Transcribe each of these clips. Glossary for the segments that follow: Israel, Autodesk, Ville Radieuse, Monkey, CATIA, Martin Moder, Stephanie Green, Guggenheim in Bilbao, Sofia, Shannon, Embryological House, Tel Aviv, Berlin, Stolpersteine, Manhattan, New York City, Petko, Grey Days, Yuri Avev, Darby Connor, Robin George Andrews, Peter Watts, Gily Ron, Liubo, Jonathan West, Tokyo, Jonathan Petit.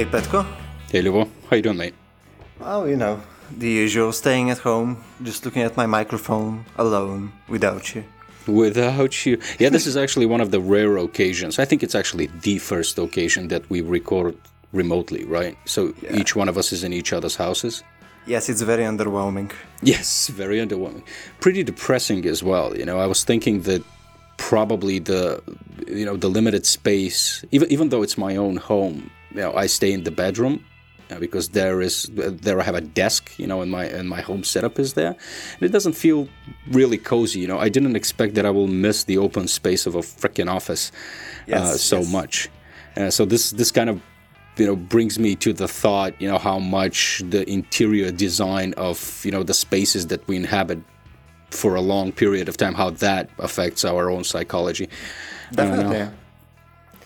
Hey, Petko. Hey, Liubo. How you doing, mate? Oh, you know, the usual, staying at home, just looking at my microphone, alone, without you. Without you. Yeah, this is actually one of the rare occasions. I think it's actually the first occasion that we record remotely, right? So each one of us is in each other's houses. Yes, it's very underwhelming. Yes, very underwhelming. Pretty depressing as well. You know, I was thinking that probably the limited space, even though it's my own home, you know, I stay in the bedroom. Because there I have a desk, you know, and my home setup is there. And it doesn't feel really cozy, you know. I didn't expect that I will miss the open space of a freaking office much. So this kind of, you know, brings me to the thought, you know, how much the interior design of, you know, the spaces that we inhabit for a long period of time, how that affects our own psychology. Definitely.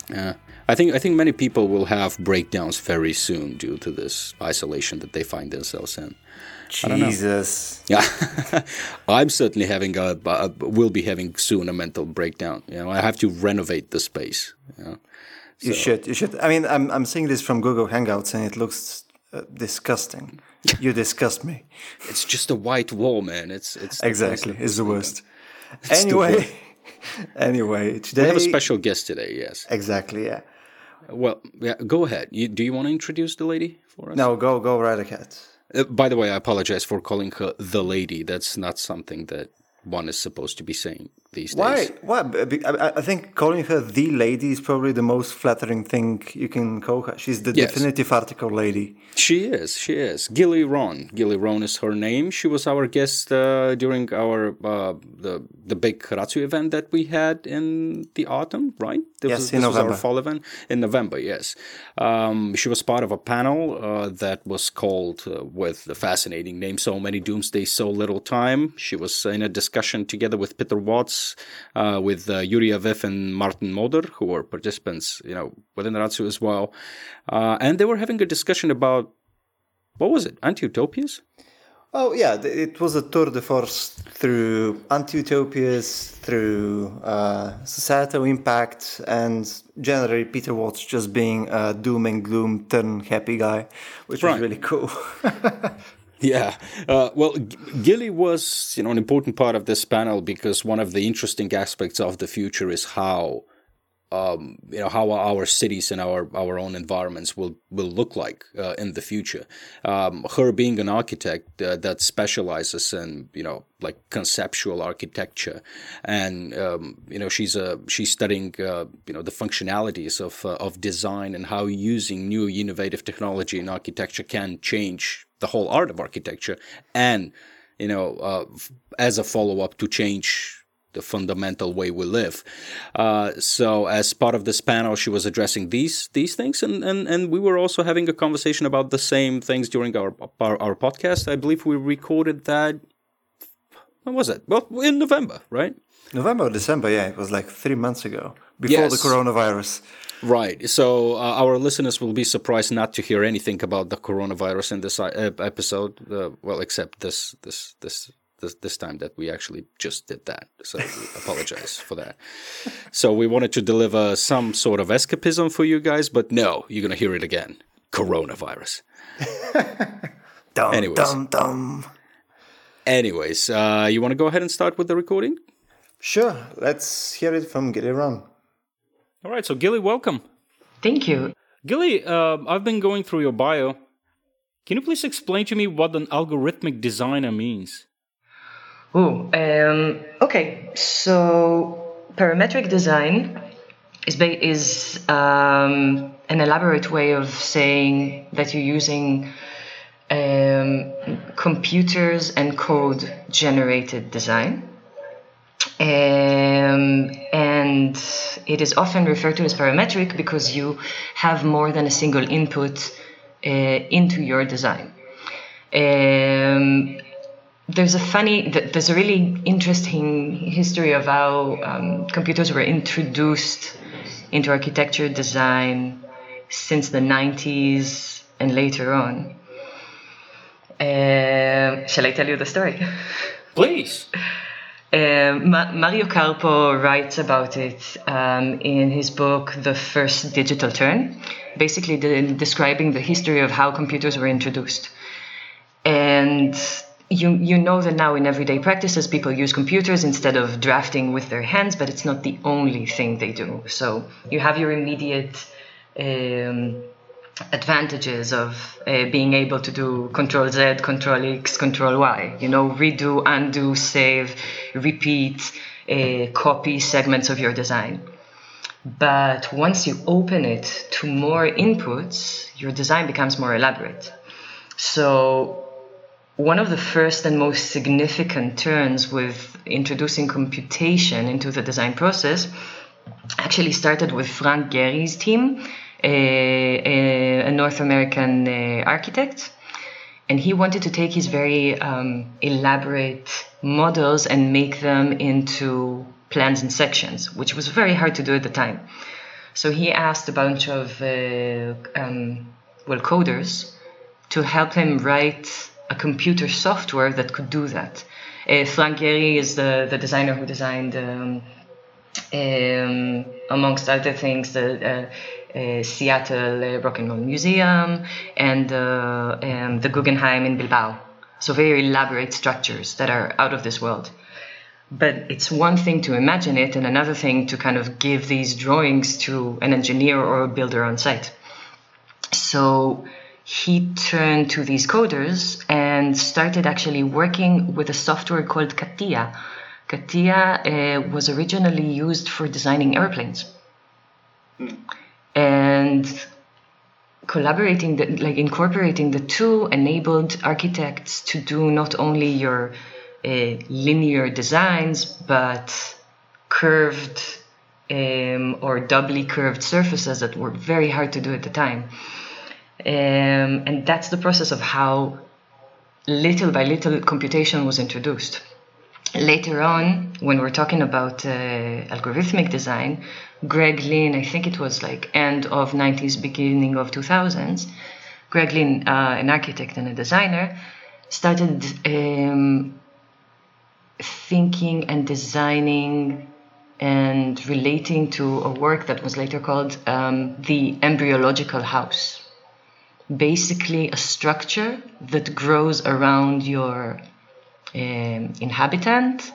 Yeah. I think many people will have breakdowns very soon due to this isolation that they find themselves in. Jesus. Yeah. I'm certainly will be having soon a mental breakdown. You know, I have to renovate the space. You know? So. You should. I mean, I'm seeing this from Google Hangouts and it looks disgusting. You disgust me. It's just a white wall, man. It's exactly. It's the worst. Anyway. Anyway, today... We have a special guest today, yes. Exactly, yeah. Well, yeah, go ahead. Do you want to introduce the lady for us? No, go right ahead. By the way, I apologize for calling her the lady. That's not something that one is supposed to be saying these days. Why? I think calling her the lady is probably the most flattering thing you can call her. She's the definitive article lady. She is. Gily Ron. Gily Ron is her name. She was our guest during our the big Ratio event that we had in the autumn, right? This November. Was our fall event in November, yes. She was part of a panel that was called with the fascinating name, So Many Doomsdays, So Little Time. She was in a discussion together with Peter Watts, with Yuri Avev and Martin Moder, who were participants, you know, within Ratio as well. And they were having a discussion about, what was it, anti-utopias? Oh, yeah, it was a tour de force through anti-utopias, through societal impact, and generally Peter Watts just being a doom and gloom turn-happy guy, which was really cool. Yeah. Well, Gily was, you know, an important part of this panel because one of the interesting aspects of the future is how... you know, how our cities and our own environments will look like in the future. Her being an architect that specializes in, you know, like conceptual architecture, and you know, she's studying you know, the functionalities of design and how using new innovative technology in architecture can change the whole art of architecture, and you know, as a follow up to change the fundamental way we live. So as part of this panel, she was addressing these things, and we were also having a conversation about the same things during our podcast. I believe we recorded that, when was it? Well, in November, right? November or December, yeah. It was like 3 months ago, before the coronavirus. Right. So our listeners will be surprised not to hear anything about the coronavirus in this episode, well, except this time that we actually just did that. So we apologize for that. So we wanted to deliver some sort of escapism for you guys, but no, you're going to hear it again. Coronavirus. Anyways, you want to go ahead and start with the recording? Sure. Let's hear it from Gily Ron. All right. So Gily, welcome. Thank you. Gily, I've been going through your bio. Can you please explain to me what an algorithmic designer means? Okay. So parametric design is an elaborate way of saying that you're using computers and code-generated design, and it is often referred to as parametric because you have more than a single input into your design. There's a really interesting history of how computers were introduced into architecture design since the 90s and later on. Shall I tell you the story? Please. Mario Carpo writes about it in his book, The First Digital Turn, basically describing the history of how computers were introduced. And you know that now in everyday practices, people use computers instead of drafting with their hands, but it's not the only thing they do. So you have your immediate advantages of being able to do Control Z, Control X, Control Y, redo, undo, save, repeat, copy segments of your design. But once you open it to more inputs, your design becomes more elaborate. So one of the first and most significant turns with introducing computation into the design process actually started with Frank Gehry's team, a North American architect. And he wanted to take his very elaborate models and make them into plans and sections, which was very hard to do at the time. So he asked a bunch of coders to help him write a computer software that could do that. Frank Gehry is the designer who designed, amongst other things, the Seattle Rock and Roll Museum and the Guggenheim in Bilbao. So very elaborate structures that are out of this world. But it's one thing to imagine it and another thing to kind of give these drawings to an engineer or a builder on site. So he turned to these coders and started actually working with a software called CATIA. CATIA was originally used for designing airplanes. And collaborating, incorporating the two enabled architects to do not only your linear designs, but curved or doubly curved surfaces that were very hard to do at the time. And that's the process of how little by little computation was introduced. Later on, when we're talking about algorithmic design, Greg Lynn, I think it was end of 90s, beginning of 2000s, Greg Lynn, an architect and a designer, started thinking and designing and relating to a work that was later called the Embryological House. Basically a structure that grows around your inhabitant,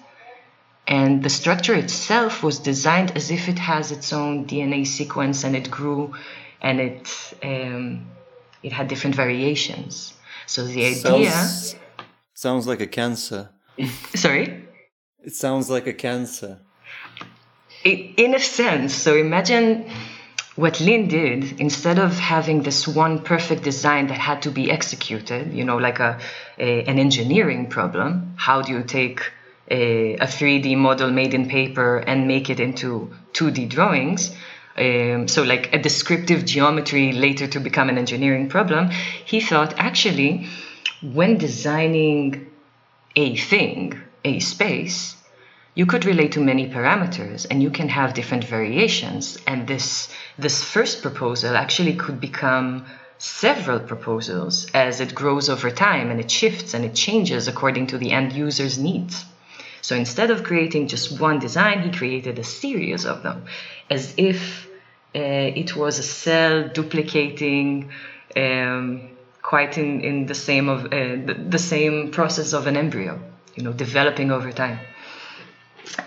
and the structure itself was designed as if it has its own DNA sequence, and it grew and it had different variations. So the idea... Sounds like a cancer. Sorry? It sounds like a cancer. In a sense. So imagine what Lynn did, instead of having this one perfect design that had to be executed, like an engineering problem. How do you take a 3D model made in paper and make it into 2D drawings? So like a descriptive geometry later to become an engineering problem. He thought, actually, when designing a thing, a space, you could relate to many parameters and you can have different variations. And this first proposal actually could become several proposals as it grows over time, and it shifts and it changes according to the end user's needs. So instead of creating just one design, he created a series of them, as if it was a cell duplicating quite in the same of the same process of an embryo, developing over time.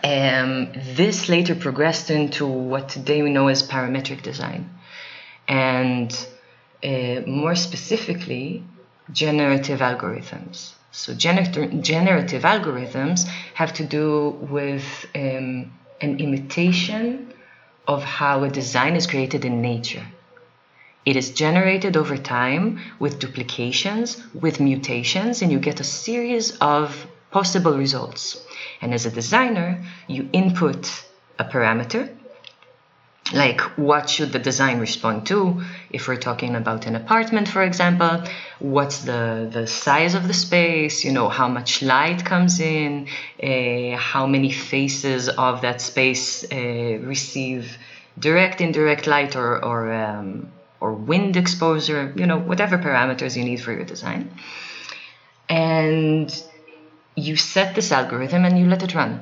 This later progressed into what today we know as parametric design, and more specifically, generative algorithms. So generative algorithms have to do with an imitation of how a design is created in nature. It is generated over time with duplications, with mutations, and you get a series of possible results. And as a designer, you input a parameter, like what should the design respond to? If we're talking about an apartment, for example, what's the size of the space? How much light comes in? How many faces of that space receive direct, indirect light or wind exposure? Whatever parameters you need for your design. And you set this algorithm and you let it run.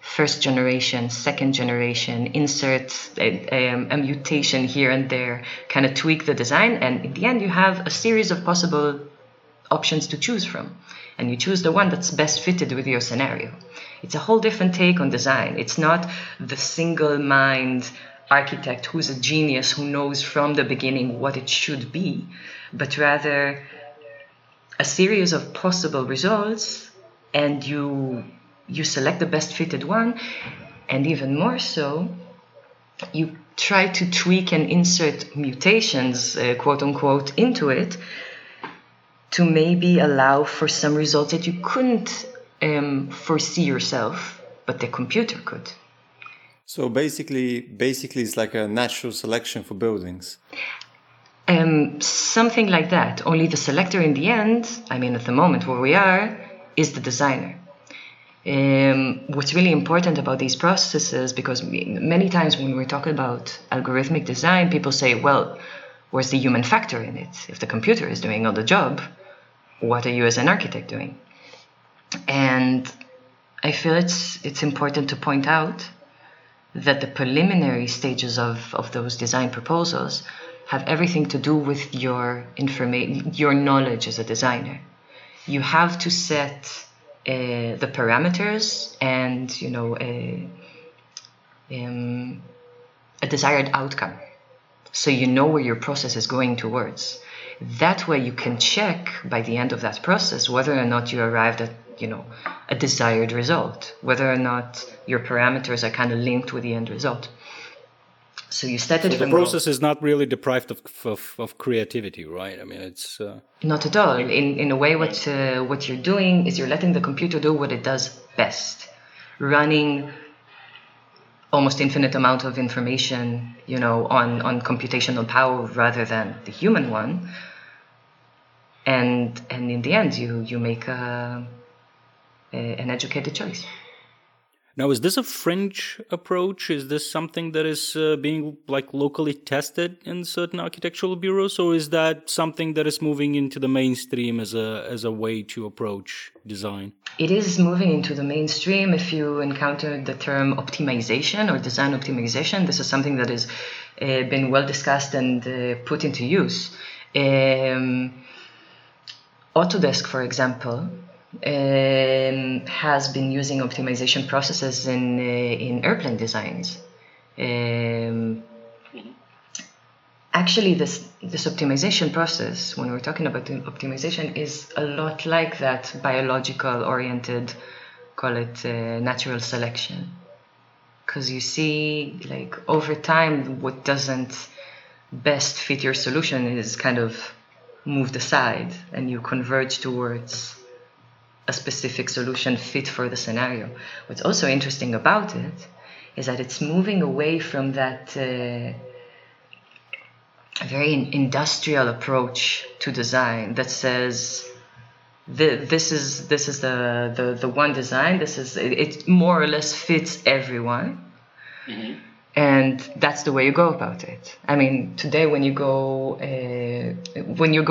first generation, second generation, insert a mutation here and there, kind of tweak the design. And in the end, you have a series of possible options to choose from. And you choose the one that's best fitted with your scenario. It's a whole different take on design. It's not the single mind architect who's a genius who knows from the beginning what it should be, but rather a series of possible results, and you select the best fitted one, and even more so, you try to tweak and insert mutations, quote unquote, into it to maybe allow for some results that you couldn't foresee yourself, but the computer could. So basically it's like a natural selection for buildings. Something like that, only the selector in the end, I mean at the moment where we are, is the designer. What's really important about these processes, because many times when we talk about algorithmic design, people say, well, where's the human factor in it? If the computer is doing all the job, what are you as an architect doing? And I feel it's important to point out that the preliminary stages of those design proposals have everything to do with your knowledge as a designer. You have to set the parameters and a desired outcome, so you know where your process is going towards. That way you can check by the end of that process whether or not you arrived at a desired result, whether or not your parameters are kind of linked with the end result. So you set it. So the process is not really deprived of creativity, right? I mean, it's not at all. In a way, what you're doing is you're letting the computer do what it does best, running almost infinite amount of information, on computational power rather than the human one. And in the end, you make an educated choice. Now, is this a fringe approach? Is this something that is being locally tested in certain architectural bureaus, or is that something that is moving into the mainstream as a way to approach design? It is moving into the mainstream. If you encounter the term optimization or design optimization, this is something that has been well discussed and put into use. Autodesk, for example, has been using optimization processes in airplane designs. Actually, this optimization process, when we're talking about optimization, is a lot like that biological oriented, call it natural selection, because you see, over time, what doesn't best fit your solution is kind of moved aside, and you converge towards a specific solution fit for the scenario. What's also interesting about it is that it's moving away from that very industrial approach to design that says this is the one design. This is it more or less fits everyone, mm-hmm. and that's the way you go about it. I mean, today when you go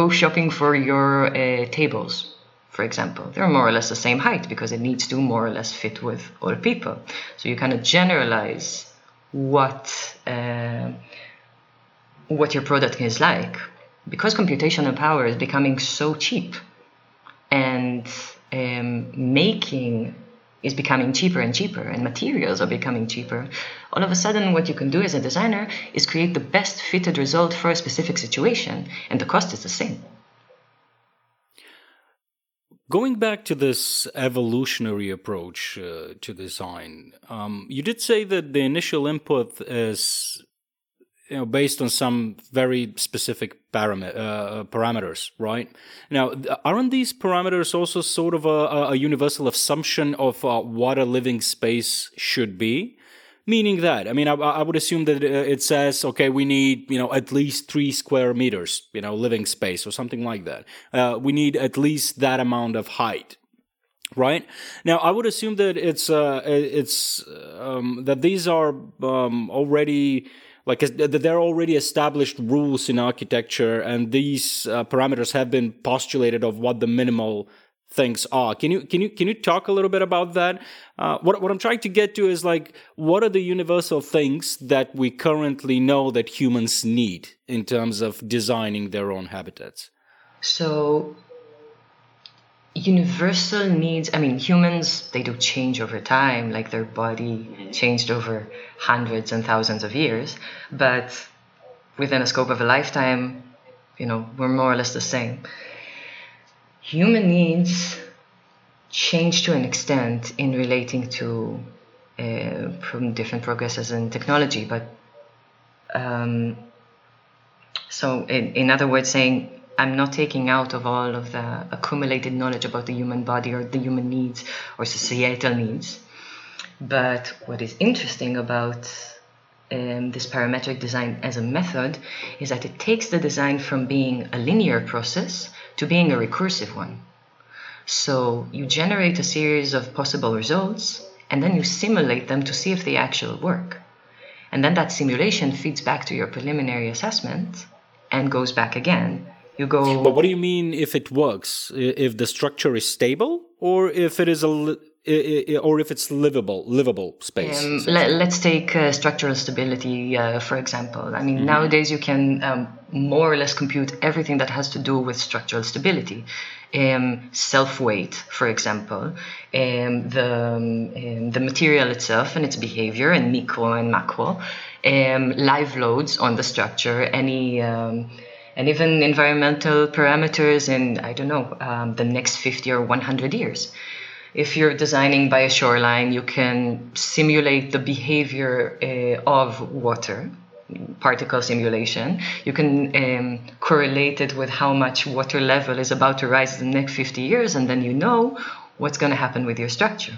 shopping for your tables, for example, they're more or less the same height because it needs to more or less fit with all people. So you kind of generalize what your product is like, because computational power is becoming so cheap, and making is becoming cheaper and cheaper, and materials are becoming cheaper. All of a sudden, what you can do as a designer is create the best fitted result for a specific situation, and the cost is the same. Going back to this evolutionary approach to design, you did say that the initial input is based on some very specific parameters, right? Now, aren't these parameters also sort of a universal assumption of what a living space should be? Meaning that, I mean, I would assume that it says, okay, we need, at least 3 square meters, living space or something like that. We need at least that amount of height, right? Now, I would assume that that these are already there are already established rules in architecture, and these parameters have been postulated of what the minimal things are. Can you talk a little bit about that? What I'm trying to get to is, like, what are the universal things that we currently know that humans need in terms of designing their own habitats? So universal needs, I mean, humans, they do change over time, like their body changed over hundreds and thousands of years, but within a scope of a lifetime, you know, we're more or less the same. Human needs change to an extent in relating to from different progresses in technology, but so in other words saying, I'm not taking out of all of the accumulated knowledge about the human body or the human needs or societal needs. But what is interesting about this parametric design as a method is that it takes the design from being a linear process to being a recursive one. So you generate a series of possible results and then you simulate them to see if they actually work. And then that simulation feeds back to your preliminary assessment and goes back again. You go, but what do you mean if it works? If the structure is stable, or if it is or if it's livable space? Let's take structural stability, for example. I mean, nowadays you can more or less compute everything that has to do with structural stability. Self-weight, for example, the material itself and its behavior, and micro and macro, live loads on the structure, any... and even environmental parameters in, I don't know, the next 50 or 100 years. If you're designing by a shoreline, you can simulate the behavior of water, particle simulation. You can correlate it with how much water level is about to rise in the next 50 years, and then you know what's going to happen with your structure.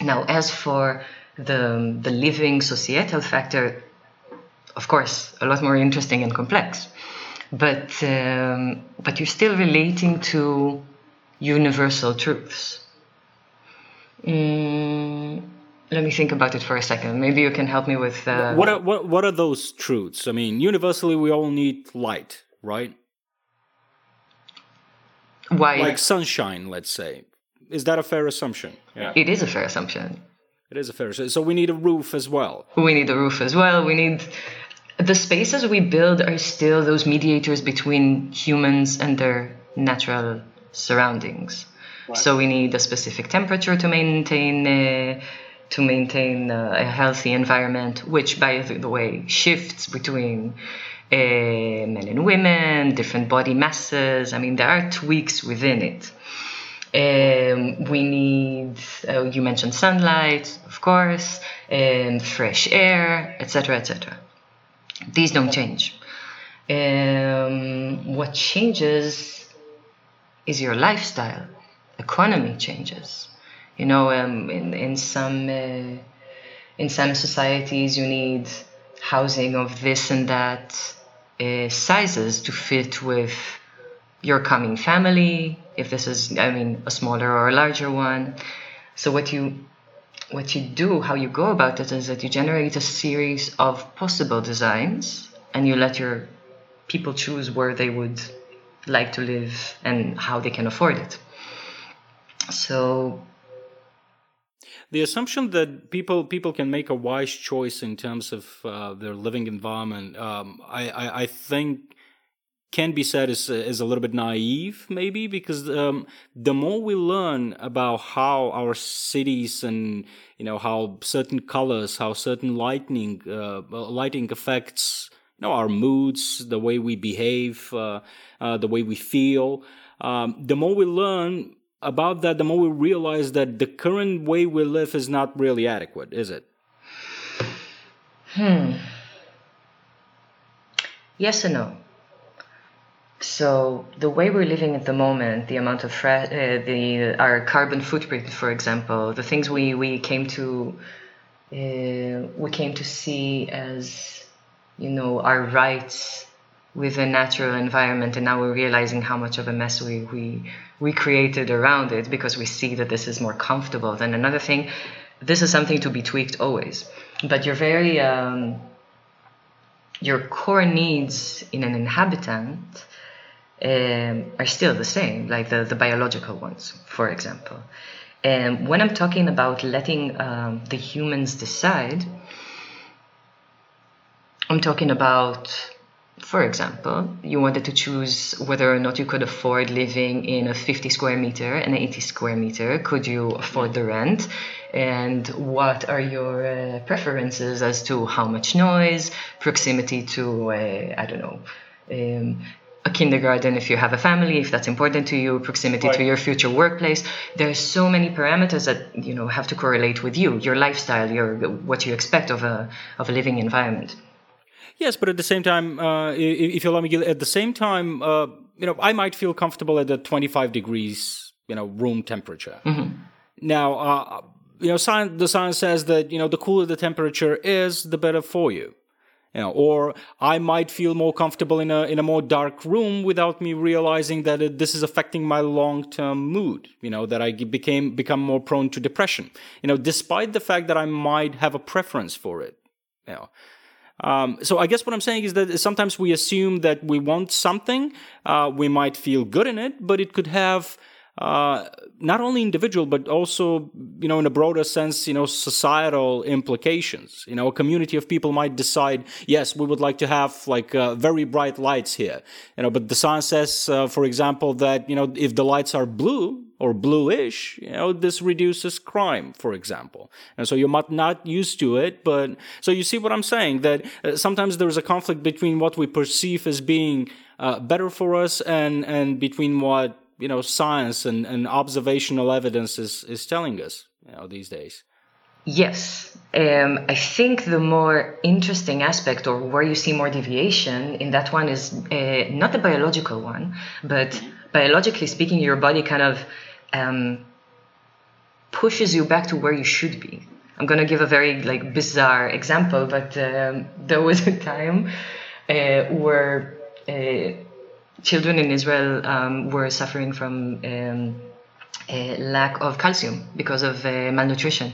Now, as for the living societal factor, of course, a lot more interesting and complex. But you're still relating to universal truths. Let me think about it for a second. Maybe you can help me with... What are those truths? I mean, universally, we all need light, right? Why? Like sunshine, let's say. Is that a fair assumption? Yeah. It is a fair assumption. It is a fair assumption. So we need a roof as well. We need a roof as well. We need... The spaces we build are still those mediators between humans and their natural surroundings. Right. So we need a specific temperature to maintain a healthy environment, which, by the way, shifts between men and women, different body masses. I mean, there are tweaks within it. We need, you mentioned sunlight, of course, and fresh air, etc., etc. These don't change. What changes is your lifestyle. Economy changes. You know, in some societies, you need housing of this and that sizes to fit with your coming family. If this is, I mean, a smaller or a larger one. So what you do, how you go about it, is that you generate a series of possible designs and you let your people choose where they would like to live and how they can afford it. So the assumption that people can make a wise choice in terms of their living environment, I think can be said is a little bit naive, maybe, because the more we learn about how our cities and, you know, how certain colors, how certain lighting affects, you know, our moods, the way we behave, the way we feel, the more we learn about that, the more we realize that the current way we live is not really adequate, is it? Yes and no. So the way we're living at the moment, the amount of our carbon footprint, for example, the things we came to see as, you know, our rights with a natural environment, and now we're realizing how much of a mess we created around it because we see that this is more comfortable than another thing. This is something to be tweaked always, but your core needs in an inhabitant are still the same, like the biological ones, for example. And when I'm talking about letting the humans decide, I'm talking about, for example, you wanted to choose whether or not you could afford living in a 50 square meter and an 80 square meter. Could you afford the rent? And what are your preferences as to how much noise, proximity to, I don't know, a kindergarten if you have a family, if that's important to you, proximity to your future workplace. There are so many parameters that, you know, have to correlate with you, your lifestyle, what you expect of a living environment. Yes, but at the same time, if you allow me, at the same time, you know, I might feel comfortable at the 25 degrees, you know, room temperature. Mm-hmm. Now, you know, the science says that, you know, the cooler the temperature is, the better for you. You know, or I might feel more comfortable in a more dark room without me realizing that this is affecting my long-term mood, you know, that I become more prone to depression, you know, despite the fact that I might have a preference for it, you know. So I guess what I'm saying is that sometimes we assume that we want something, we might feel good in it, but it could have not only individual, but also, you know, in a broader sense, you know, societal implications. You know, a community of people might decide, yes, we would like to have like very bright lights here, you know, but the science says, for example, that, you know, if the lights are blue, or bluish, you know, this reduces crime, for example. And so you might not used to it, but so you see what I'm saying, that sometimes there is a conflict between what we perceive as being better for us and between what, you know, science and observational evidence is telling us, you know, these days. Yes. I think the more interesting aspect, or where you see more deviation in that one, is not the biological one, but biologically speaking, your body kind of pushes you back to where you should be. I'm going to give a very like bizarre example, but there was a time where children in Israel were suffering from a lack of calcium because of malnutrition.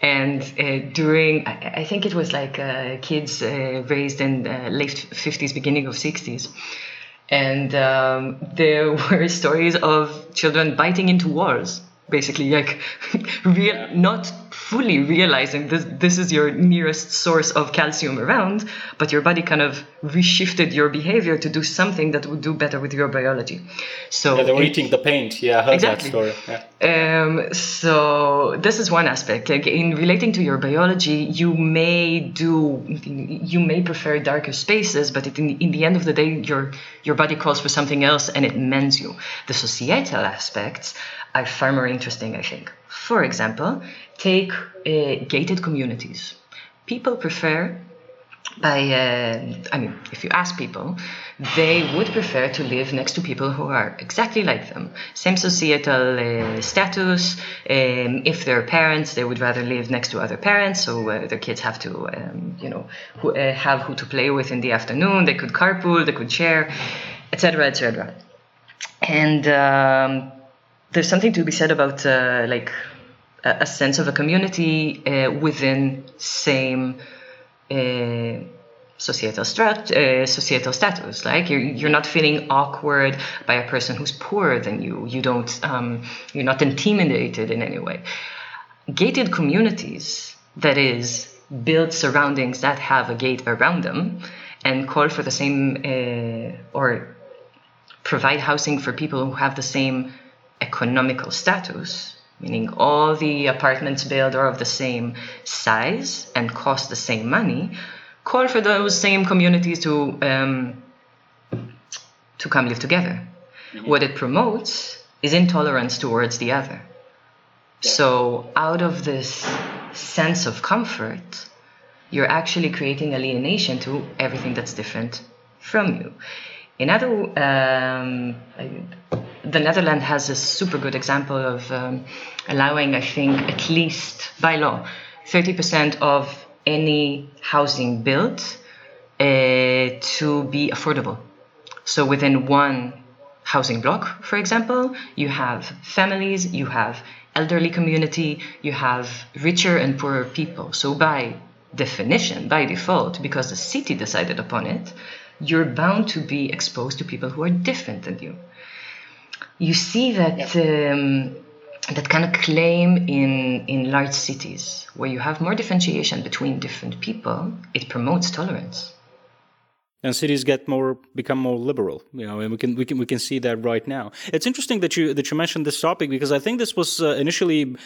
And during, I think it was like kids raised in late 50s, beginning of 60s. And there were stories of children biting into walls, basically, like not fully realizing this is your nearest source of calcium around, but your body kind of reshifted your behavior to do something that would do better with your biology. So yeah, they were eating the paint. Yeah, I heard that story. Yeah. So this is one aspect. Like in relating to your biology, you may prefer darker spaces, but in the end of the day, your body calls for something else and it mends you. The societal aspects are far more interesting, I think. For example, take gated communities. People prefer, if you ask people, they would prefer to live next to people who are exactly like them. Same societal status. If they're parents, they would rather live next to other parents, so their kids have to, have who to play with in the afternoon. They could carpool, they could share, etc., etc. And there's something to be said about like a sense of a community within same societal status. Like you're not feeling awkward by a person who's poorer than you. You don't you're not intimidated in any way. Gated communities, that is, build surroundings that have a gate around them and call for the same or provide housing for people who have the same economical status, meaning all the apartments built are of the same size and cost the same money, call for those same communities to come live together. Mm-hmm. What it promotes is intolerance towards the other. So out of this sense of comfort, you're actually creating alienation to everything that's different from you. The Netherlands has a super good example of allowing, I think, at least by law, 30% of any housing built to be affordable. So within one housing block, for example, you have families, you have elderly community, you have richer and poorer people. So by definition, by default, because the city decided upon it, you're bound to be exposed to people who are different than you. You see that that kind of claim in large cities, where you have more differentiation between different people. It promotes tolerance. And cities get become more liberal, you know, and we can see that right now. It's interesting that you mentioned this topic, because I think this was initially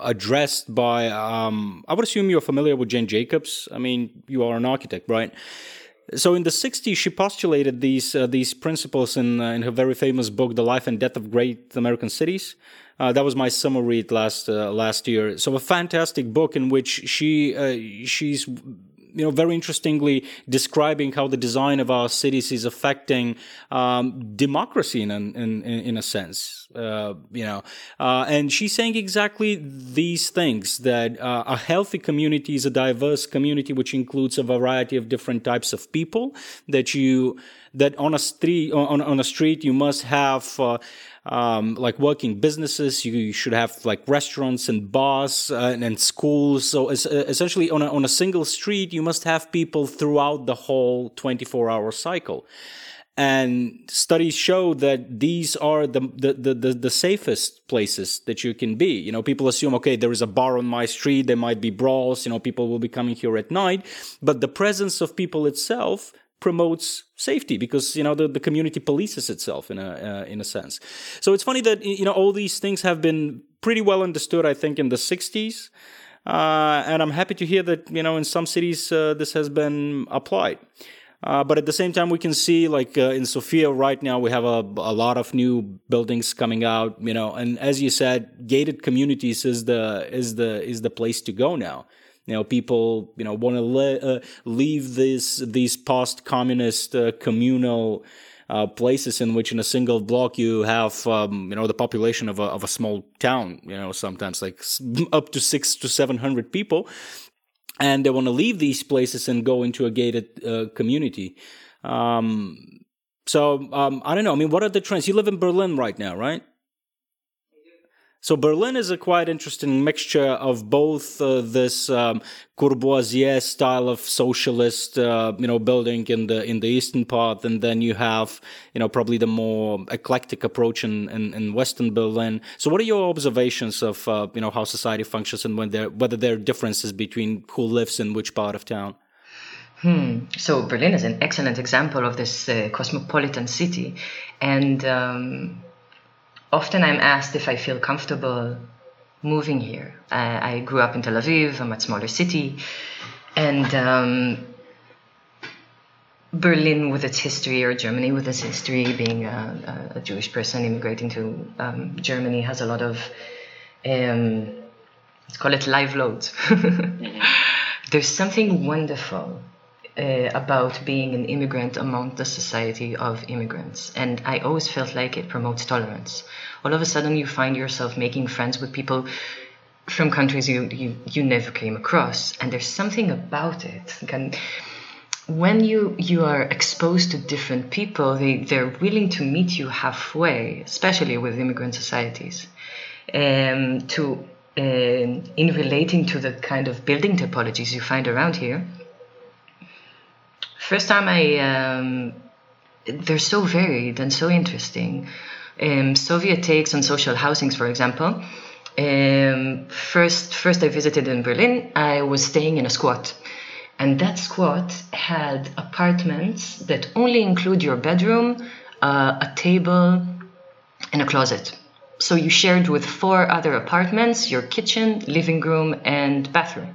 addressed by I would assume you're familiar with Jane Jacobs. I mean, you are an architect, right? So in the 60s, she postulated these principles in her very famous book, The Life and Death of Great American Cities. That was my summer read last year. So a fantastic book in which she's very interestingly describing how the design of our cities is affecting democracy in a sense, and she's saying exactly these things, that a healthy community is a diverse community which includes a variety of different types of people, that on a street you must have like working businesses, you should have like restaurants and bars and schools. So essentially on a single street, you must have people throughout the whole 24-hour cycle. And studies show that these are the safest places that you can be. You know, people assume, okay, there is a bar on my street, there might be brawls, people will be coming here at night. But the presence of people itself promotes safety, because the community polices itself in a sense. So it's funny that all these things have been pretty well understood, I think, in the 60s, and I'm happy to hear that in some cities this has been applied. But at the same time, we can see, like in Sofia right now, we have a lot of new buildings coming out, and as you said, gated communities is the place to go now. People, want to leave these post-communist communal places in which, in a single block, you have, the population of a small town. Sometimes like up to 600 to 700 people, and they want to leave these places and go into a gated community. So I don't know. I mean, what are the trends? You live in Berlin right now, right? So Berlin is a quite interesting mixture of both this Corbusier style of socialist, building in the eastern part, and then you have, probably the more eclectic approach in Western Berlin. So what are your observations of, how society functions, and whether there are differences between who lives in which part of town? So Berlin is an excellent example of this cosmopolitan city, and often I'm asked if I feel comfortable moving here. I grew up in Tel Aviv, a much smaller city, and Berlin with its history, or Germany with its history, being a Jewish person immigrating to Germany, has a lot of, let's call it live loads. There's something wonderful about being an immigrant among the society of immigrants. And I always felt like it promotes tolerance. All of a sudden you find yourself making friends with people from countries you never came across. And there's something about it. When you are exposed to different people, they're willing to meet you halfway, especially with immigrant societies, in relating to the kind of building typologies you find around here. First time they're so varied and so interesting. Soviet takes on social housings, for example. First I visited in Berlin, I was staying in a squat. And that squat had apartments that only include your bedroom, a table, and a closet. So you shared with 4 other apartments, your kitchen, living room, and bathroom.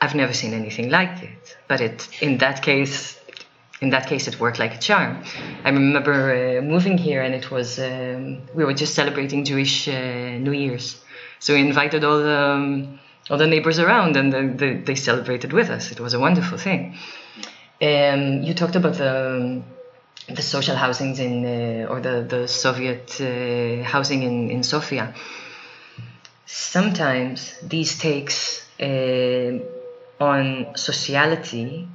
I've never seen anything like it, but in that case, it worked like a charm. I remember moving here, and it was we were just celebrating Jewish New Year's, so we invited all the neighbors around, and they celebrated with us. It was a wonderful thing. You talked about the social housings or the Soviet housing in Sofia. Sometimes these takes on sociality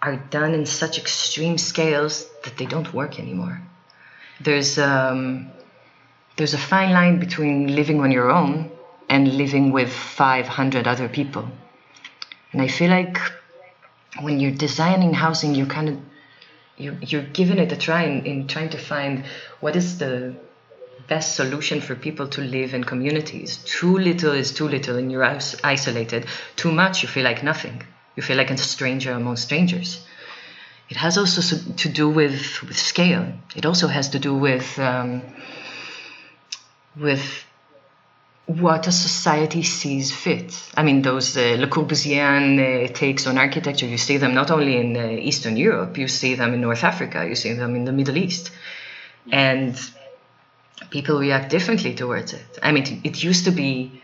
are done in such extreme scales that they don't work anymore. There's a fine line between living on your own and living with 500 other people. And I feel like when you're designing housing, you're kind of you're giving it a try in trying to find what is the best solution for people to live in communities. Too little is too little, and you're isolated. Too much, you feel like nothing. You feel like a stranger among strangers. It has also to do with scale. It also has to do with what a society sees fit. I mean, those Le Corbusier takes on architecture, you see them not only in Eastern Europe, you see them in North Africa, you see them in the Middle East. And people react differently towards it. I mean, it used to be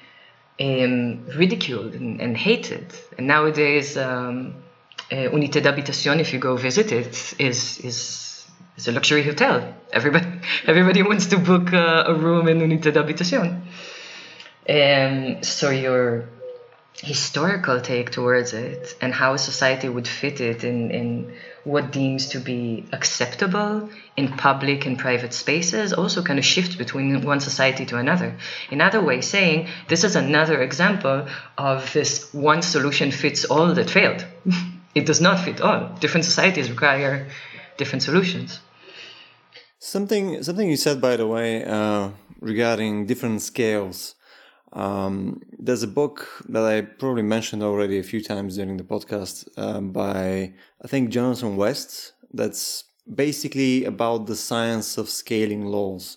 ridiculed and hated. And nowadays, Unité d'habitation, if you go visit it, is a luxury hotel. Everybody wants to book a room in Unité d'habitation. So your historical take towards it and how society would fit it in what deems to be acceptable in public and private spaces also kind of shifts between one society to another. Another way saying, this is another example of this one solution fits all that failed. It does not fit all. Different societies require different solutions. Something you said, by the way, regarding different scales. There's a book that I probably mentioned already a few times during the podcast by, I think, Jonathan West, that's basically about the science of scaling laws.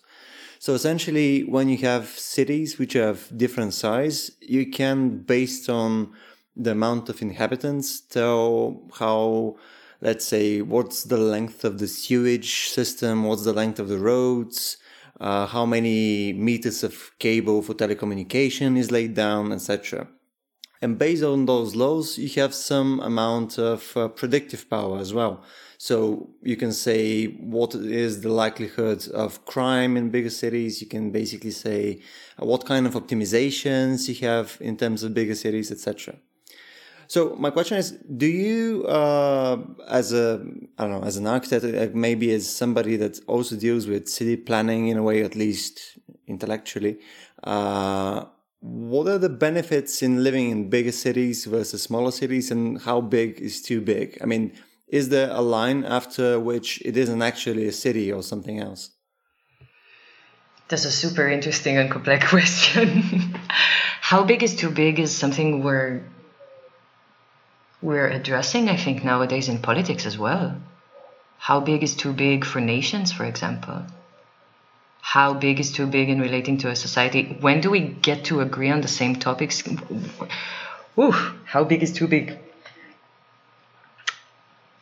So essentially, when you have cities which have different size, you can, based on the amount of inhabitants, tell how, let's say, what's the length of the sewage system, what's the length of the roads, how many meters of cable for telecommunication is laid down, etc. And based on those laws, you have some amount of predictive power as well. So you can say what is the likelihood of crime in bigger cities. You can basically say what kind of optimizations you have in terms of bigger cities, etc. So my question is, do you, as an architect, maybe as somebody that also deals with city planning in a way, at least intellectually, what are the benefits in living in bigger cities versus smaller cities, and how big is too big? I mean, is there a line after which it isn't actually a city or something else? That's a super interesting and complex question. How big is too big is something we're addressing, I think, nowadays in politics as well. How big is too big for nations, for example? How big is too big in relating to a society? When do we get to agree on the same topics? Ooh, how big is too big?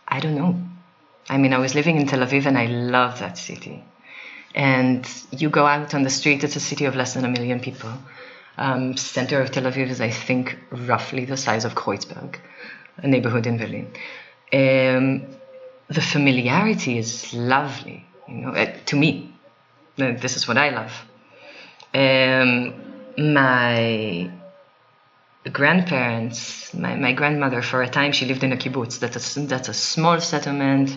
I don't know. I mean, I was living in Tel Aviv and I love that city. And you go out on the street, it's a city of less than 1 million people. Center of Tel Aviv is, I think, roughly the size of Kreuzberg, a neighborhood in Berlin. The familiarity is lovely, to me. This is what I love. My grandparents, my grandmother, for a time, she lived in a kibbutz. That's a small settlement.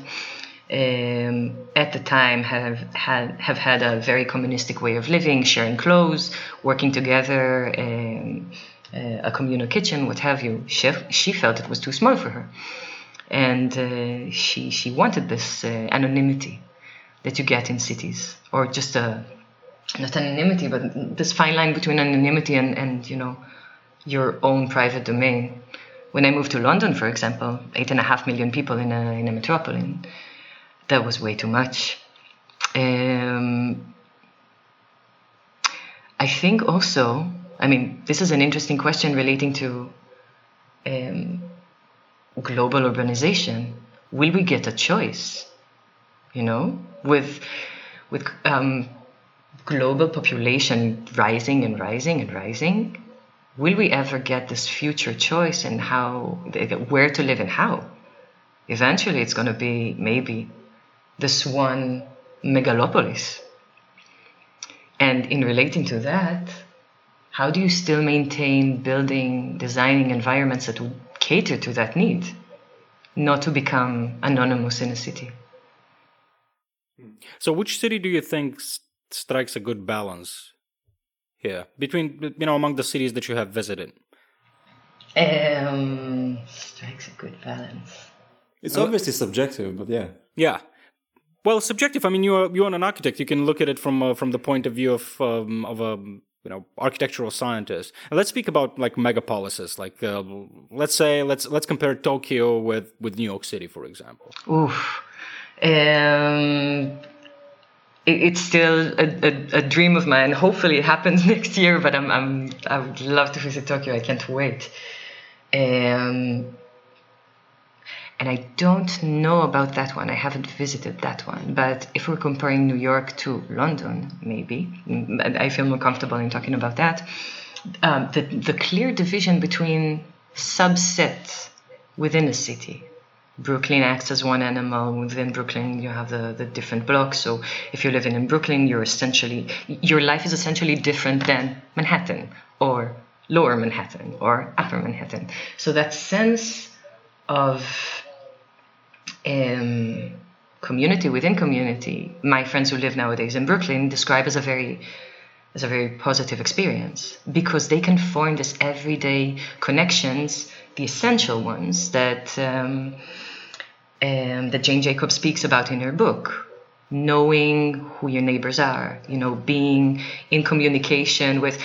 At the time have had a very communistic way of living, sharing clothes, working together, a communal kitchen, what have you. She felt it was too small for her, and she wanted this anonymity that you get in cities, or just not anonymity, but this fine line between anonymity and your own private domain. When I moved to London, for example, 8.5 million people in a metropolis, that was way too much. I think also, I mean, this is an interesting question relating to global urbanization. Will we get a choice? With global population rising, will we ever get this future choice in how, where to live and how? Eventually, it's going to be maybe this one megalopolis. And in relating to that, how do you still maintain designing environments that would cater to that need, not to become anonymous in a city? So which city do you think strikes a good balance here between, among the cities that you have visited? Strikes a good balance. It's obviously subjective, but yeah. Yeah. Well, subjective. I mean, you're an architect. You can look at it from the point of view of a architectural scientist. And let's speak about like megapolises. Like let's compare Tokyo with New York City, for example. Oof. It's still a dream of mine. Hopefully, it happens next year. But I would love to visit Tokyo. I can't wait. And I don't know about that one. I haven't visited that one. But if we're comparing New York to London, maybe I feel more comfortable in talking about that. The clear division between subsets within a city. Brooklyn acts as one animal. Within Brooklyn, you have the different blocks. So if you're living in Brooklyn, your life is essentially different than Manhattan or Lower Manhattan or Upper Manhattan. So that sense of community within community, my friends who live nowadays in Brooklyn describe as a very positive experience, because they can form this everyday connections, the essential ones that that Jane Jacobs speaks about in her book. Knowing who your neighbors are, being in communication with.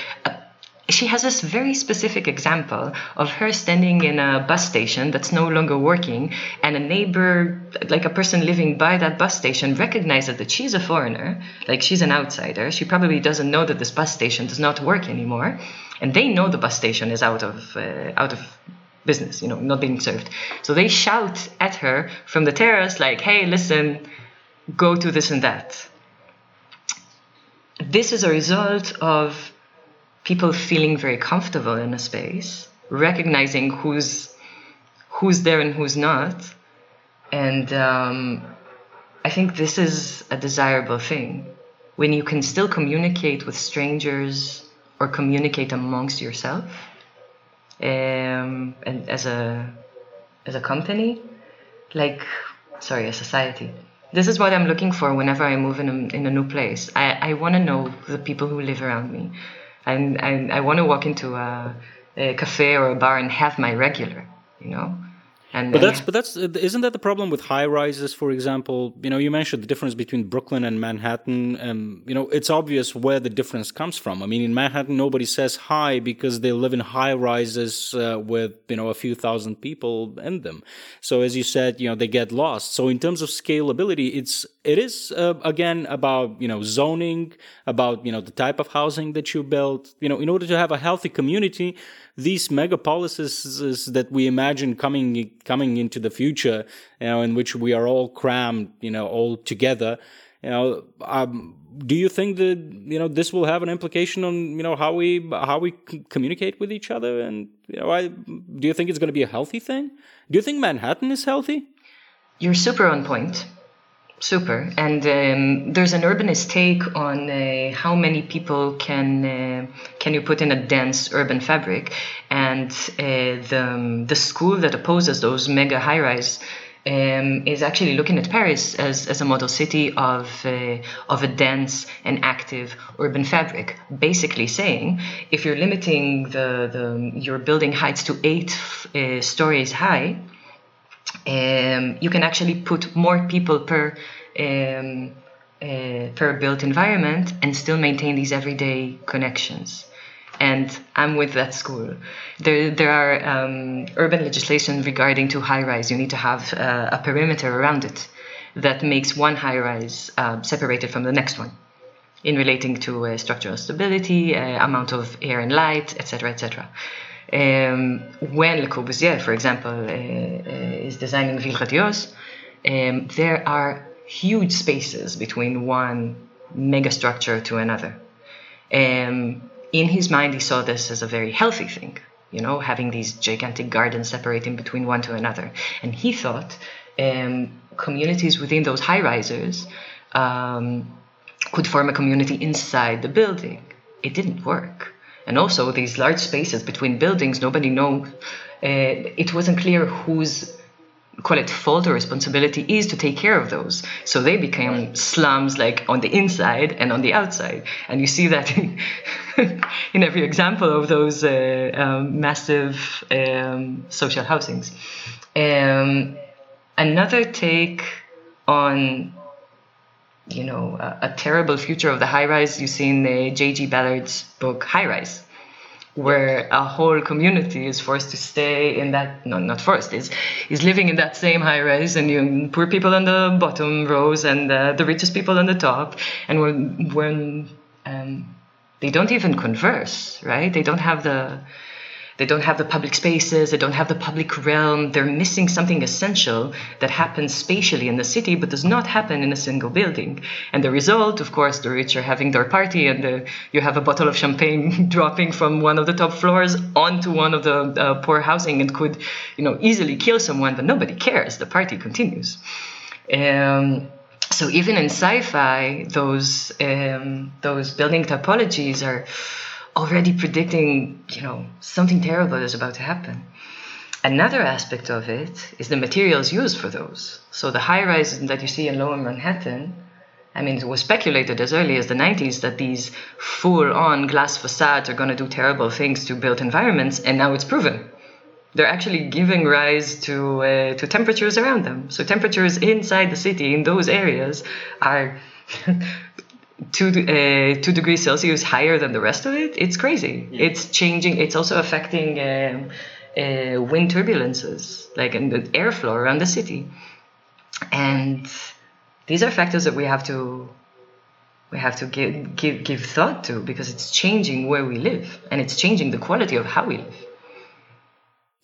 She has this very specific example of her standing in a bus station that's no longer working, and a neighbor, like a person living by that bus station, recognizes that she's a foreigner, like she's an outsider. She probably doesn't know that this bus station does not work anymore, and they know the bus station is out of business, not being served. So they shout at her from the terrace, like, "Hey, listen, go to this and that." This is a result of people feeling very comfortable in a space, recognizing who's there and who's not. And I think this is a desirable thing, when you can still communicate with strangers or communicate amongst yourself, and as a company, a society. This is what I'm looking for whenever I move in a new place. I want to know the people who live around me. And I want to walk into a cafe or a bar and have my regular, isn't that the problem with high rises, for example? You mentioned the difference between Brooklyn and Manhattan. It's obvious where the difference comes from. I mean, in Manhattan, nobody says hi because they live in high rises with, a few thousand people in them. So as you said, they get lost. So in terms of scalability, it is again about, zoning, about, the type of housing that you build, in order to have a healthy community. These megapolises that we imagine coming into the future, in which we are all crammed, all together, do you think that this will have an implication on how we communicate with each other? And do you think it's going to be a healthy thing? Do you think Manhattan is healthy? You're super on point. Super. And there's an urbanist take on how many people can you put in a dense urban fabric. And the school that opposes those mega high-rise is actually looking at Paris as a model city of a dense and active urban fabric, basically saying if you're limiting your building heights to 8 stories high, you can actually put more people per built environment and still maintain these everyday connections. And I'm with that school. There are urban legislation regarding to high-rise. You need to have a perimeter around it that makes one high-rise separated from the next one in relating to structural stability, amount of air and light, etc., etc. When Le Corbusier, for example, is designing Ville Radieuse, there are huge spaces between one megastructure to another. In his mind, he saw this as a very healthy thing, having these gigantic gardens separating between one to another. And he thought communities within those high-risers could form a community inside the building. It didn't work. And also these large spaces between buildings, nobody knows. It wasn't clear whose, call it, fault or responsibility is to take care of those. So they became slums, like on the inside and on the outside. And you see that in in every example of those massive social housings. Another take on, you know, a terrible future of the high rise you see in J.G. Ballard's book High Rise, where a whole community is forced to stay in that, no, not forced, is living in that same high rise, and you, poor people on the bottom rows and the richest people on the top. And when they don't even converse, right? They don't have the public spaces, they don't have the public realm. They're missing something essential that happens spatially in the city but does not happen in a single building. And the result, of course, the rich are having their party, and you have a bottle of champagne dropping from one of the top floors onto one of the poor housing, and could, you know, easily kill someone, but nobody cares. The party continues. So even in sci-fi, those building typologies are already predicting, you know, something terrible is about to happen. Another aspect of it is the materials used for those. So the high rise that you see in lower Manhattan, I mean, it was speculated as early as the 90s that these full-on glass facades are going to do terrible things to built environments, and now it's proven. They're actually giving rise to temperatures around them. So temperatures inside the city in those areas are 2 degrees Celsius higher than the rest of it. It's crazy. Yeah. It's changing. It's also affecting wind turbulences, like in the airflow around the city. And these are factors that we have to give thought to, because it's changing where we live, and it's changing the quality of how we live.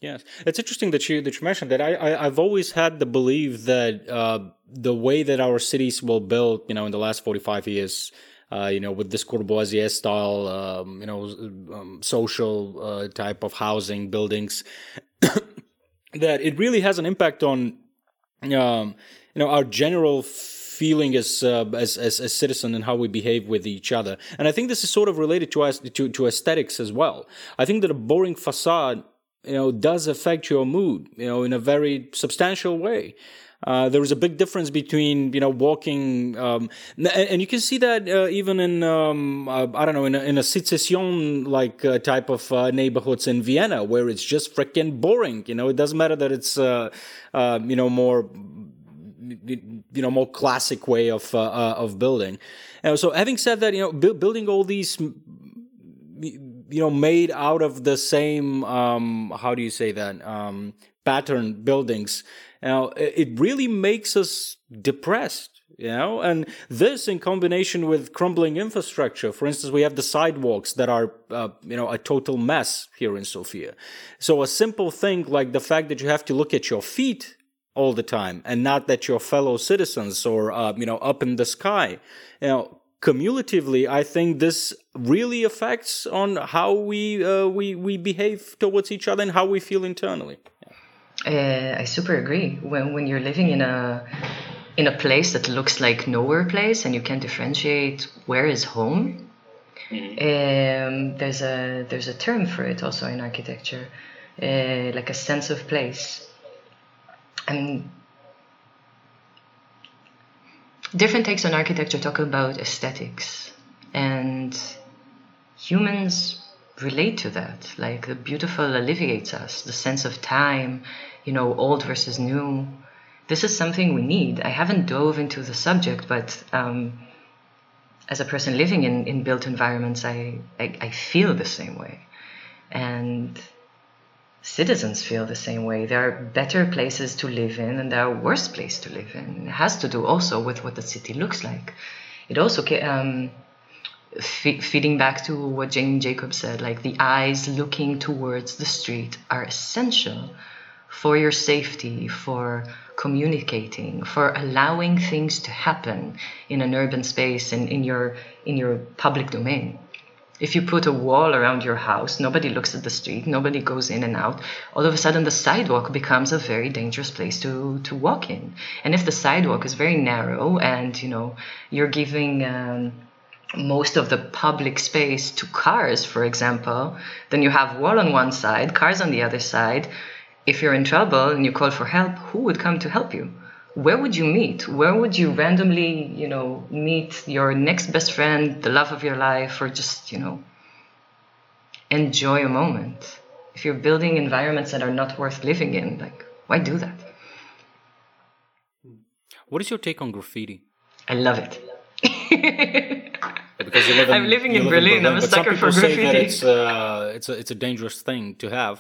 Yes, it's interesting that you mentioned that. I've always had the belief that the way that our cities were built, you know, in the last 45 years, you know, with this Corbusier style, you know, social type of housing buildings, that it really has an impact on, you know, our general feeling as citizen and how we behave with each other. And I think this is sort of related to us to aesthetics as well. I think that a boring facade, you know, does affect your mood, you know, in a very substantial way. There is a big difference between, you know, walking, and you can see that even in, I don't know, in a secession-like type of neighborhoods in Vienna, where it's just freaking boring. You know, it doesn't matter that it's, you know, more classic way of building. And so, having said that, you know, building all these, you know, made out of the same, how do you say that, pattern buildings. You know, it really makes us depressed, you know, and this in combination with crumbling infrastructure. For instance, we have the sidewalks that are, you know, a total mess here in Sofia. So a simple thing like the fact that you have to look at your feet all the time and not at your fellow citizens or, you know, up in the sky, you know, cumulatively, I think this really affects on how we behave towards each other and how we feel internally. I super agree. When you're living in a place that looks like nowhere place, and you can't differentiate where is home, there's a term for it also in architecture, like a sense of place. I mean, different takes on architecture talk about aesthetics, and humans relate to that. Like, the beautiful alleviates us, the sense of time, you know, old versus new. This is something we need. I haven't dove into the subject, but as a person living in built environments, I feel the same way. And citizens feel the same way. There are better places to live in, and there are worse places to live in. It has to do also with what the city looks like. It also, feeding back to what Jane Jacobs said, like the eyes looking towards the street are essential for your safety, for communicating, for allowing things to happen in an urban space and in your public domain. If you put a wall around your house, nobody looks at the street, nobody goes in and out. All of a sudden, the sidewalk becomes a very dangerous place to walk in. And if the sidewalk is very narrow and, you know, you're giving most of the public space to cars, for example, then you have wall on one side, cars on the other side. If you're in trouble and you call for help, who would come to help you? Where would you meet? Where would you randomly, you know, meet your next best friend, the love of your life, or just, you know, enjoy a moment. If you're building environments that are not worth living in, like, why do that? What is your take on graffiti? I love it. Because I'm living in Berlin. I'm a sucker for graffiti. Some people say that it's a dangerous thing to have.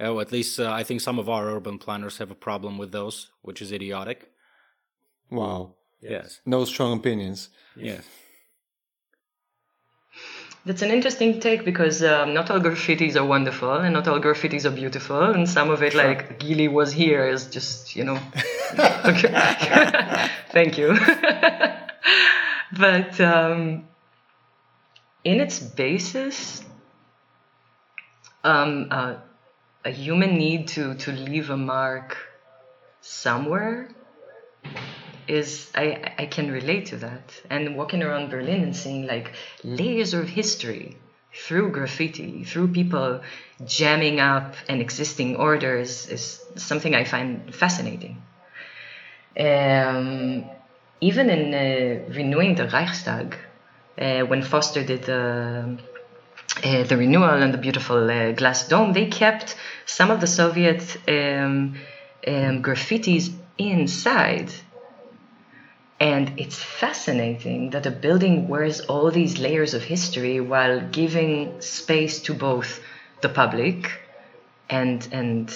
Oh, at least I think some of our urban planners have a problem with those, which is idiotic. Wow. Yes. No strong opinions. Yes. That's an interesting take because not all graffitis are wonderful and not all graffitis are beautiful, and some of it, sure, like Gily was here, is just, you know. Thank you. But in its basis, a human need to leave a mark somewhere is, I can relate to that. And walking around Berlin and seeing like layers of history through graffiti, through people jamming up an existing order is something I find fascinating. Even in renewing the Reichstag, when Foster did the renewal and the beautiful glass dome, they kept some of the Soviet graffitis inside. And it's fascinating that a building wears all these layers of history while giving space to both the public and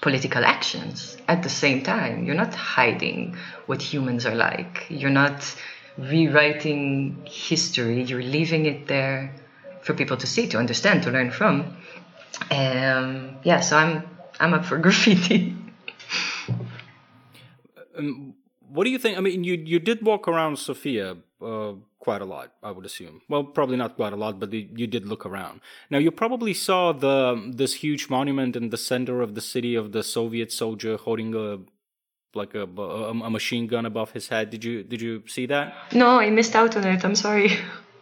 political actions at the same time. You're not hiding what humans are like. You're not rewriting history. You're leaving it there for people to see, to understand, to learn from. So I'm up for graffiti. What do you think? I mean, you did walk around Sofia quite a lot, I would assume. Well, probably not quite a lot, but you did look around. Now, you probably saw this huge monument in the center of the city of the Soviet soldier holding a machine gun above his head. Did you see that? No, I missed out on it. I'm sorry.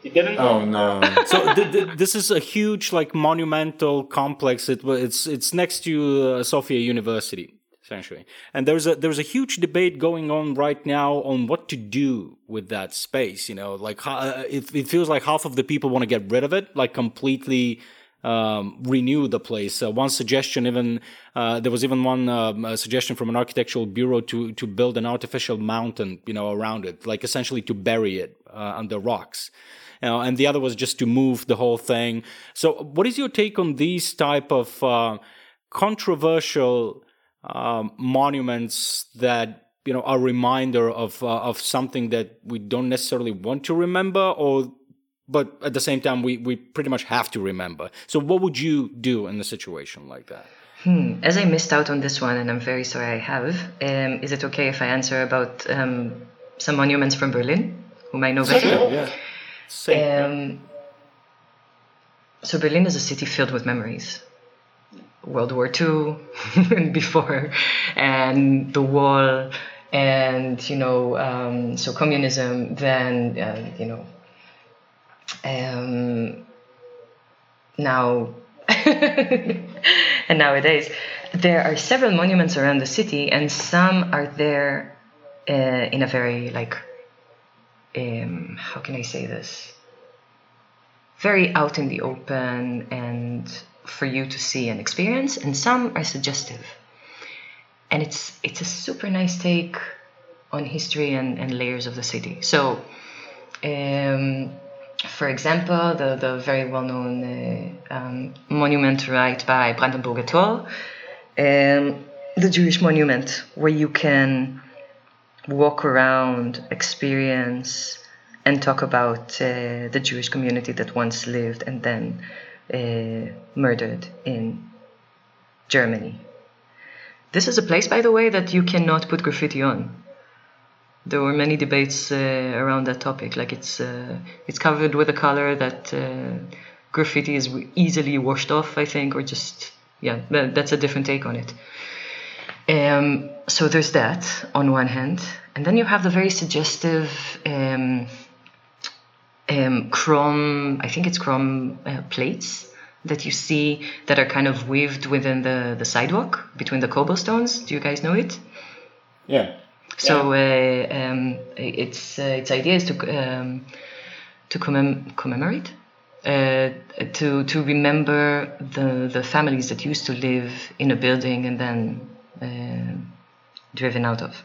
You didn't? Oh no! So this is a huge, like, monumental complex. It's next to Sofia University, essentially. And there's a huge debate going on right now on what to do with that space. You know, like it feels like half of the people want to get rid of it, like completely renew the place. One suggestion, suggestion from an architectural bureau to build an artificial mountain, you know, around it, like essentially to bury it under rocks. You know, and the other was just to move the whole thing. So, what is your take on these type of controversial monuments that, you know, are a reminder of something that we don't necessarily want to remember, but at the same time we pretty much have to remember? So what would you do in a situation like that? As I missed out on this one, and I'm very sorry I have, is it okay if I answer about some monuments from Berlin, whom I know better? Sure, yeah. So Berlin is a city filled with memories. World War II and before, and the wall, and, you know, so communism, then, you know, now, and nowadays, there are several monuments around the city, and some are there in a very, like, how can I say this? Very out in the open and for you to see and experience, and some are suggestive. And it's a super nice take on history and layers of the city. So, for example, the very well-known monument right by Brandenburger Tor, the Jewish monument, where you can walk around, experience, and talk about the Jewish community that once lived and then murdered in Germany. This is a place, by the way, that you cannot put graffiti on. There were many debates around that topic. Like, it's covered with a color that graffiti is easily washed off, I think, or just, yeah, that's a different take on it. So there's that on one hand, and then you have the very suggestive chrome, I think it's chrome plates that you see that are kind of weaved within the sidewalk between the cobblestones. Do you guys know it? Yeah. So its idea is to commemorate to remember the families that used to live in a building and then driven out of.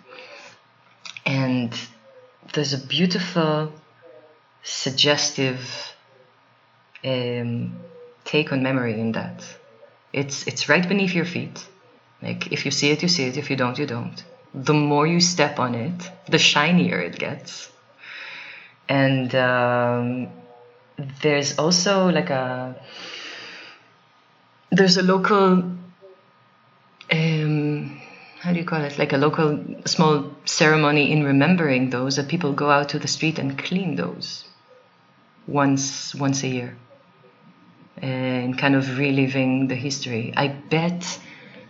And there's a beautiful, suggestive take on memory in that. It's right beneath your feet. Like, if you see it, you see it. If you don't, you don't. The more you step on it, the shinier it gets. And there's also like a local, how do you call it? Like a local small ceremony in remembering those, that people go out to the street and clean those once a year, and kind of reliving the history. I bet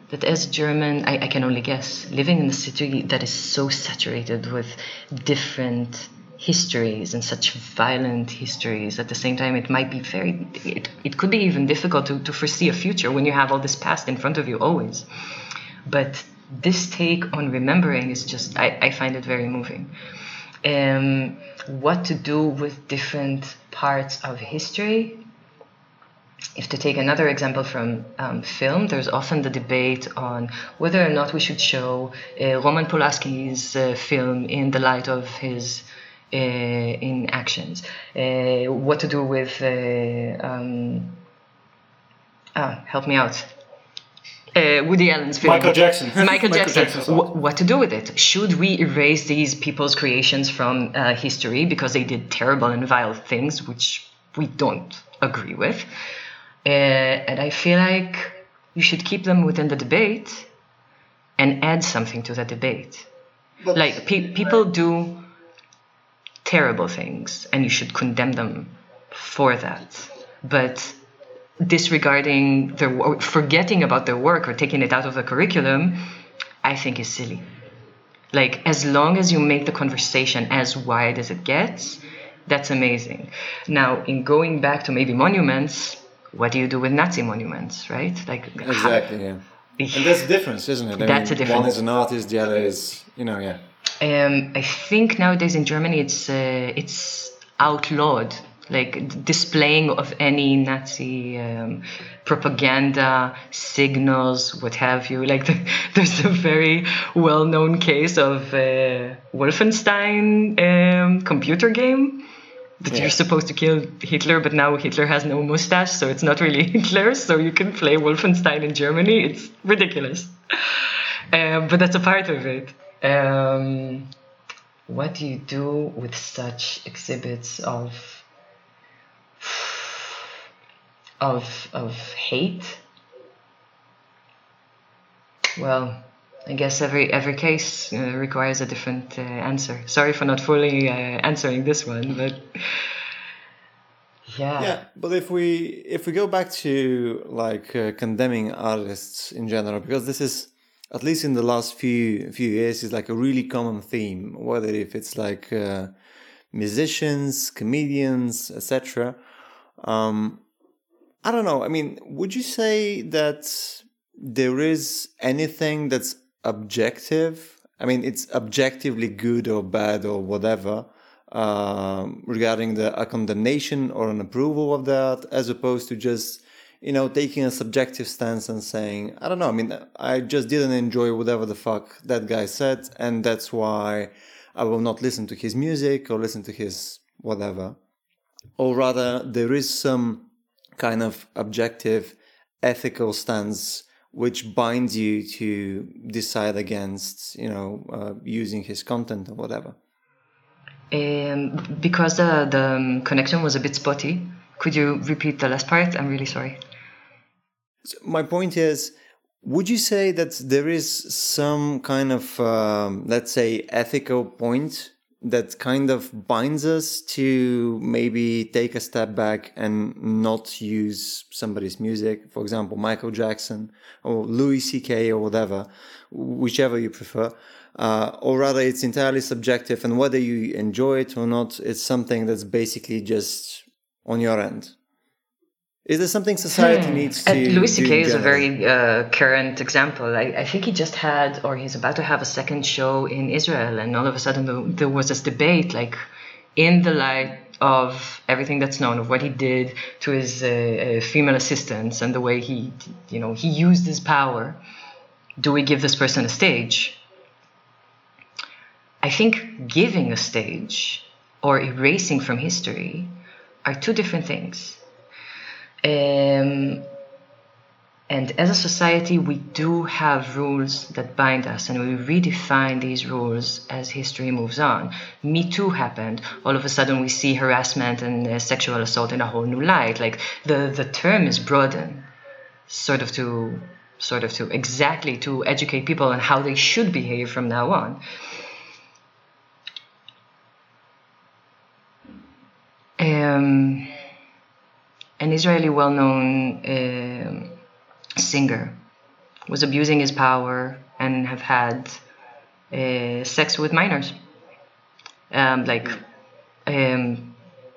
that as German, I can only guess, living in a city that is so saturated with different histories and such violent histories, at the same time, it might be it could be even difficult to foresee a future when you have all this past in front of you always. But this take on remembering is just, I find it very moving. What to do with different parts of history. If to take another example from film, there's often the debate on whether or not we should show Roman Polanski's film in the light of his inactions. What to do with... help me out. Woody Allen's film. Michael Jackson. What to do with it? Should we erase these people's creations from history because they did terrible and vile things, which we don't agree with? And I feel like you should keep them within the debate and add something to that debate. But like, people do terrible things, and you should condemn them for that. But disregarding or forgetting about their work or taking it out of the curriculum, I think is silly. Like, as long as you make the conversation as wide as it gets, that's amazing. Now, in going back to maybe monuments, what do you do with Nazi monuments, right? Like, exactly, yeah. And that's the difference, isn't it? That's a difference. One is an artist, the other is, yeah. I think nowadays in Germany it's outlawed, like displaying of any Nazi propaganda, signals, what have you. Like, there's a very well-known case of Wolfenstein computer game that you're supposed to kill Hitler, but now Hitler has no mustache, so it's not really Hitler, so you can play Wolfenstein in Germany. It's ridiculous. But that's a part of it. What do you do with such exhibits of hate? Well, I guess every case requires a different answer. Sorry for not fully answering this one, but yeah. Yeah, but if we go back to like condemning artists in general, because this is, at least in the last few years, is like a really common theme. Whether if it's like musicians, comedians, etc. I don't know. I mean, would you say that there is anything that's objective? I mean, it's objectively good or bad or whatever regarding a condemnation or an approval of that, as opposed to just, taking a subjective stance and saying, I don't know, I mean, I just didn't enjoy whatever the fuck that guy said, and that's why I will not listen to his music or listen to his whatever. Or rather, there is some kind of objective ethical stance which binds you to decide against, using his content or whatever. Because the connection was a bit spotty, could you repeat the last part? I'm really sorry. So my point is, would you say that there is some kind of, let's say, ethical point that kind of binds us to maybe take a step back and not use somebody's music, for example, Michael Jackson or Louis C.K. or whatever, whichever you prefer, or rather it's entirely subjective, and whether you enjoy it or not, it's something that's basically just on your end? Is there something society needs to do? Louis C.K. is a very current example. I think he just had, or he's about to have, a second show in Israel, and all of a sudden there was this debate, like, in the light of everything that's known of what he did to his female assistants and the way he, you know, he used his power. Do we give this person a stage? I think giving a stage or erasing from history are two different things. And as a society, we do have rules that bind us, and we redefine these rules as history moves on. Me Too happened. All of a sudden, we see harassment and sexual assault in a whole new light. Like the term is broadened, to educate people on how they should behave from now on. An Israeli well-known singer was abusing his power and have had sex with minors,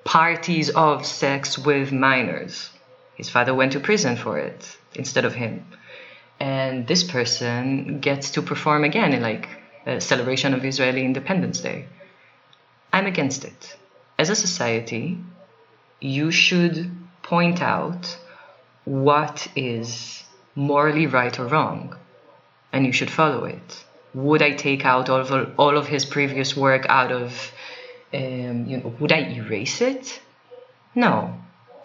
parties of sex with minors. His father went to prison for it instead of him, and this person gets to perform again in like a celebration of Israeli Independence Day. I'm against it. As a society, you should point out what is morally right or wrong, and you should follow it. Would I take out all of his previous work out of, would I erase it? No.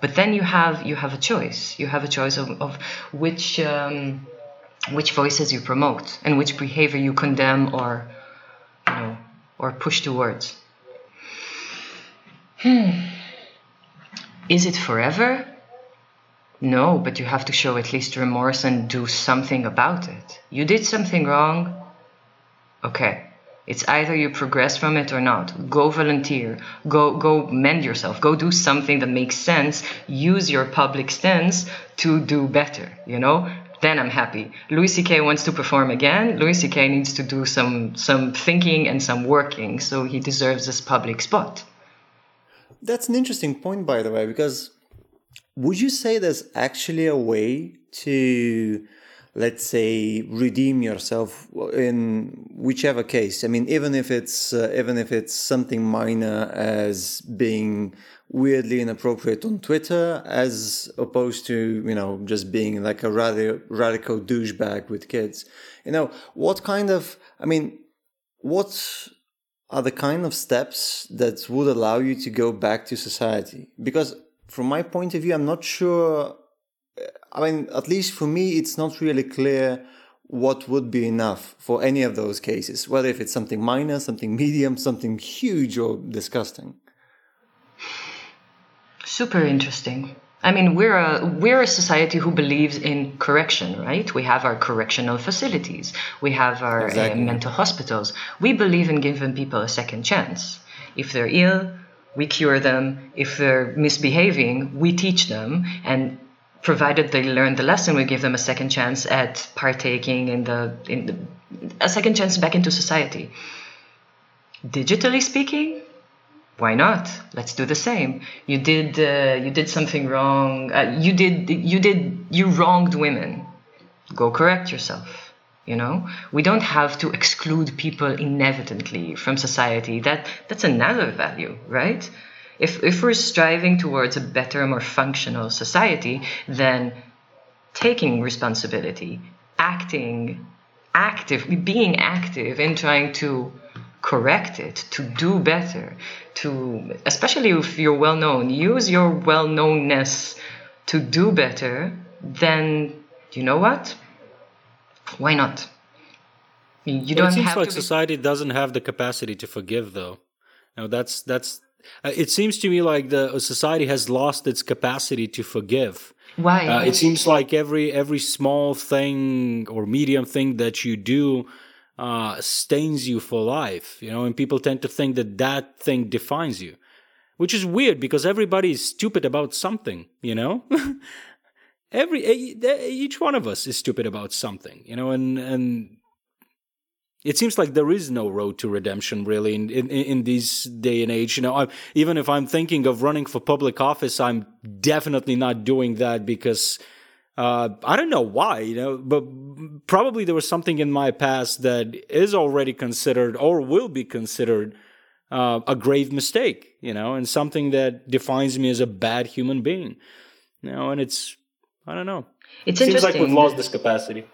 But then you have a choice. You have a choice of which voices you promote and which behavior you condemn or push towards. Is it forever? No, but you have to show at least remorse and do something about it. You did something wrong. Okay. It's either you progress from it or not. Go volunteer. Go mend yourself. Go do something that makes sense. Use your public stance to do better, you know? Then I'm happy. Louis C.K. wants to perform again. Louis C.K. needs to do some thinking and some working, so he deserves this public spot. That's an interesting point, by the way, because would you say there's actually a way to, let's say, redeem yourself in whichever case? I mean, even if it's something minor as being weirdly inappropriate on Twitter, as opposed to, you know, just being like a radical douchebag with kids. You know, what are the kind of steps that would allow you to go back to society? Because from my point of view, I'm not sure. I mean, at least for me, it's not really clear what would be enough for any of those cases, whether if it's something minor, something medium, something huge or disgusting. Super interesting. I mean, we're a society who believes in correction, right? We have our correctional facilities. We have our mental hospitals. We believe in giving people a second chance. If they're ill, we cure them. If they're misbehaving, we teach them. And provided they learn the lesson, we give them a second chance at partaking a second chance back into society. Digitally speaking, why not? Let's do the same. You did something wrong. You wronged women. Go correct yourself. You know, we don't have to exclude people inevitably from society. That's another value, right? If we're striving towards a better, more functional society, then taking responsibility, being active in trying to correct it, to do better, to, especially if you're well known, use your well knownness to do better, then you know what? Why not? Society doesn't have the capacity to forgive, though. Now that's. It seems to me like the society has lost its capacity to forgive. Why? It seems like every small thing or medium thing that you do stains you for life. You know, and people tend to think that thing defines you, which is weird because everybody is stupid about something. You know. Each one of us is stupid about something, you know, and it seems like there is no road to redemption really in this day and age. You know, even if I'm thinking of running for public office, I'm definitely not doing that because I don't know why, you know, but probably there was something in my past that is already considered or will be considered a grave mistake, you know, and something that defines me as a bad human being, you know, and it's, I don't know. It seems like we've lost this capacity.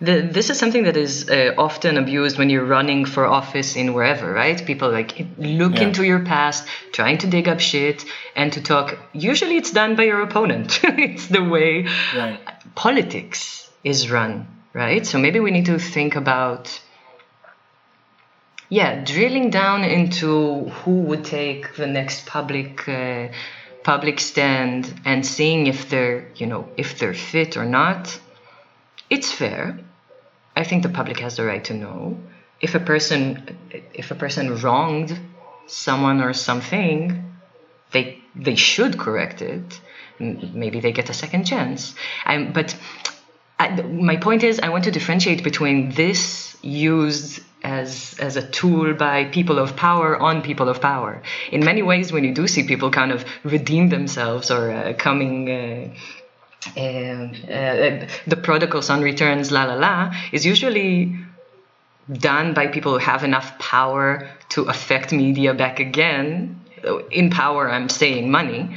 This is something that is often abused when you're running for office in wherever, right? People like look into your past, trying to dig up shit and to talk. Usually it's done by your opponent. It's the way politics is run, right? So maybe we need to think about, drilling down into who would take the next public stand and seeing if they're, you know, if they're fit or not. It's fair. I think the public has the right to know if a person wronged someone or something, they should correct it. Maybe they get a second chance. My point is, I want to differentiate between this used as a tool by people of power on people of power. In many ways, when you do see people kind of redeem themselves or the prodigal son returns, is usually done by people who have enough power to affect media back again. In power, I'm saying money.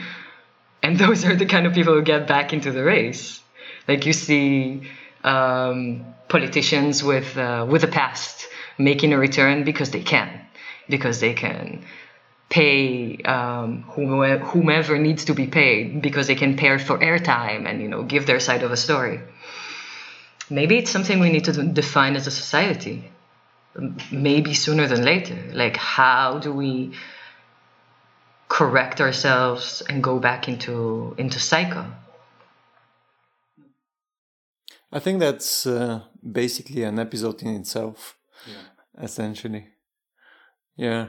And those are the kind of people who get back into the race. Like you see politicians with a past making a return because they can pay whomever needs to be paid, because they can pay for airtime and, you know, give their side of a story. Maybe it's something we need to define as a society, maybe sooner than later. Like, how do we correct ourselves and go back into cycle? I think that's basically an episode in itself, essentially. Yeah.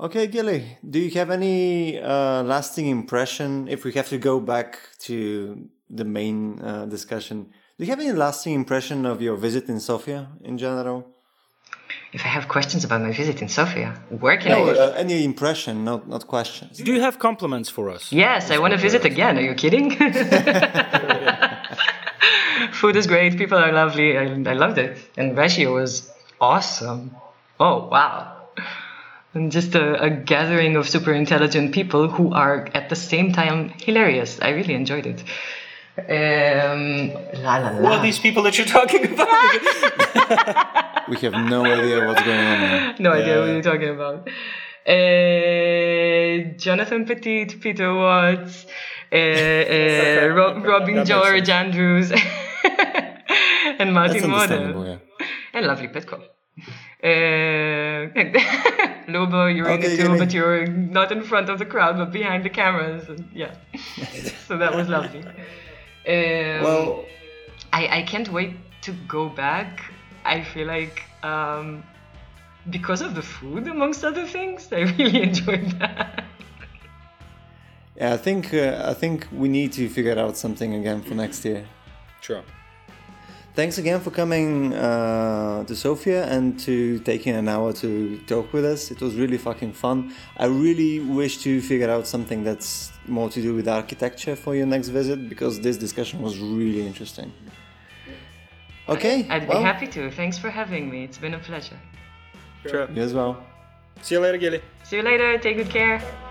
Okay, Gily, do you have any lasting impression, if we have to go back to the main discussion, do you have any lasting impression of your visit in Sofia in general? If I have questions about my visit in Sofia, where can I... any impression, not questions. Do you have compliments for us? Yes, I want to visit again. Are you kidding? Food is great. People are lovely. I loved it. And Ratio was awesome. Oh, wow. And just a gathering of super intelligent people who are at the same time hilarious. I really enjoyed it. Who are these people that you're talking about? We have no idea what's going on. No idea what you're talking about. Jonathan Petit, Peter Watts, Robin George Andrews, and Martin Moder, and lovely Petko. Liubo, you're in it too, but you're not in front of the crowd, but behind the cameras. And so that was lovely. Well, I can't wait to go back. I feel like because of the food, amongst other things, I really enjoyed that. Yeah, I think we need to figure out something again for next year. Sure. Thanks again for coming to Sofia and to taking an hour to talk with us. It was really fucking fun. I really wish to figure out something that's more to do with architecture for your next visit, because this discussion was really interesting. Okay. I'd be happy to. Thanks for having me. It's been a pleasure. Sure. You as well. See you later, Gily. See you later. Take good care.